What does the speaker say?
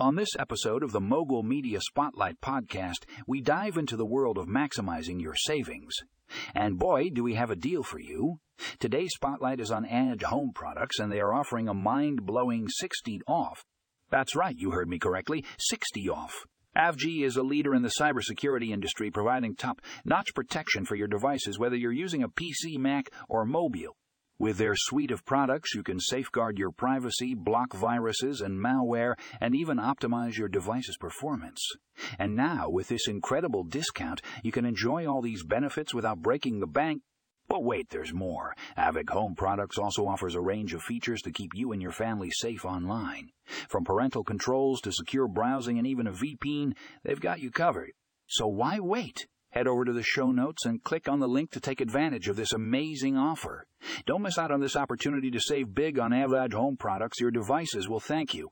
On this episode of the Mogul Media Spotlight podcast, we dive into the world of maximizing your savings. And boy, do we have a deal for you. Today's spotlight is on AVG Home Products, and they are offering a mind-blowing 60% off. That's right, you heard me correctly, 60% off. AVG is a leader in the cybersecurity industry, providing top-notch protection for your devices, whether you're using a PC, Mac, or mobile. With their suite of products, you can safeguard your privacy, block viruses and malware, and even optimize your device's performance. And now, with this incredible discount, you can enjoy all these benefits without breaking the bank. But wait, there's more. AVG Home Products also offers a range of features to keep you and your family safe online. From parental controls to secure browsing and even a VPN, they've got you covered. So why wait? Head over to the show notes and click on the link to take advantage of this amazing offer. Don't miss out on this opportunity to save big on AVG Home Products. Your devices will thank you.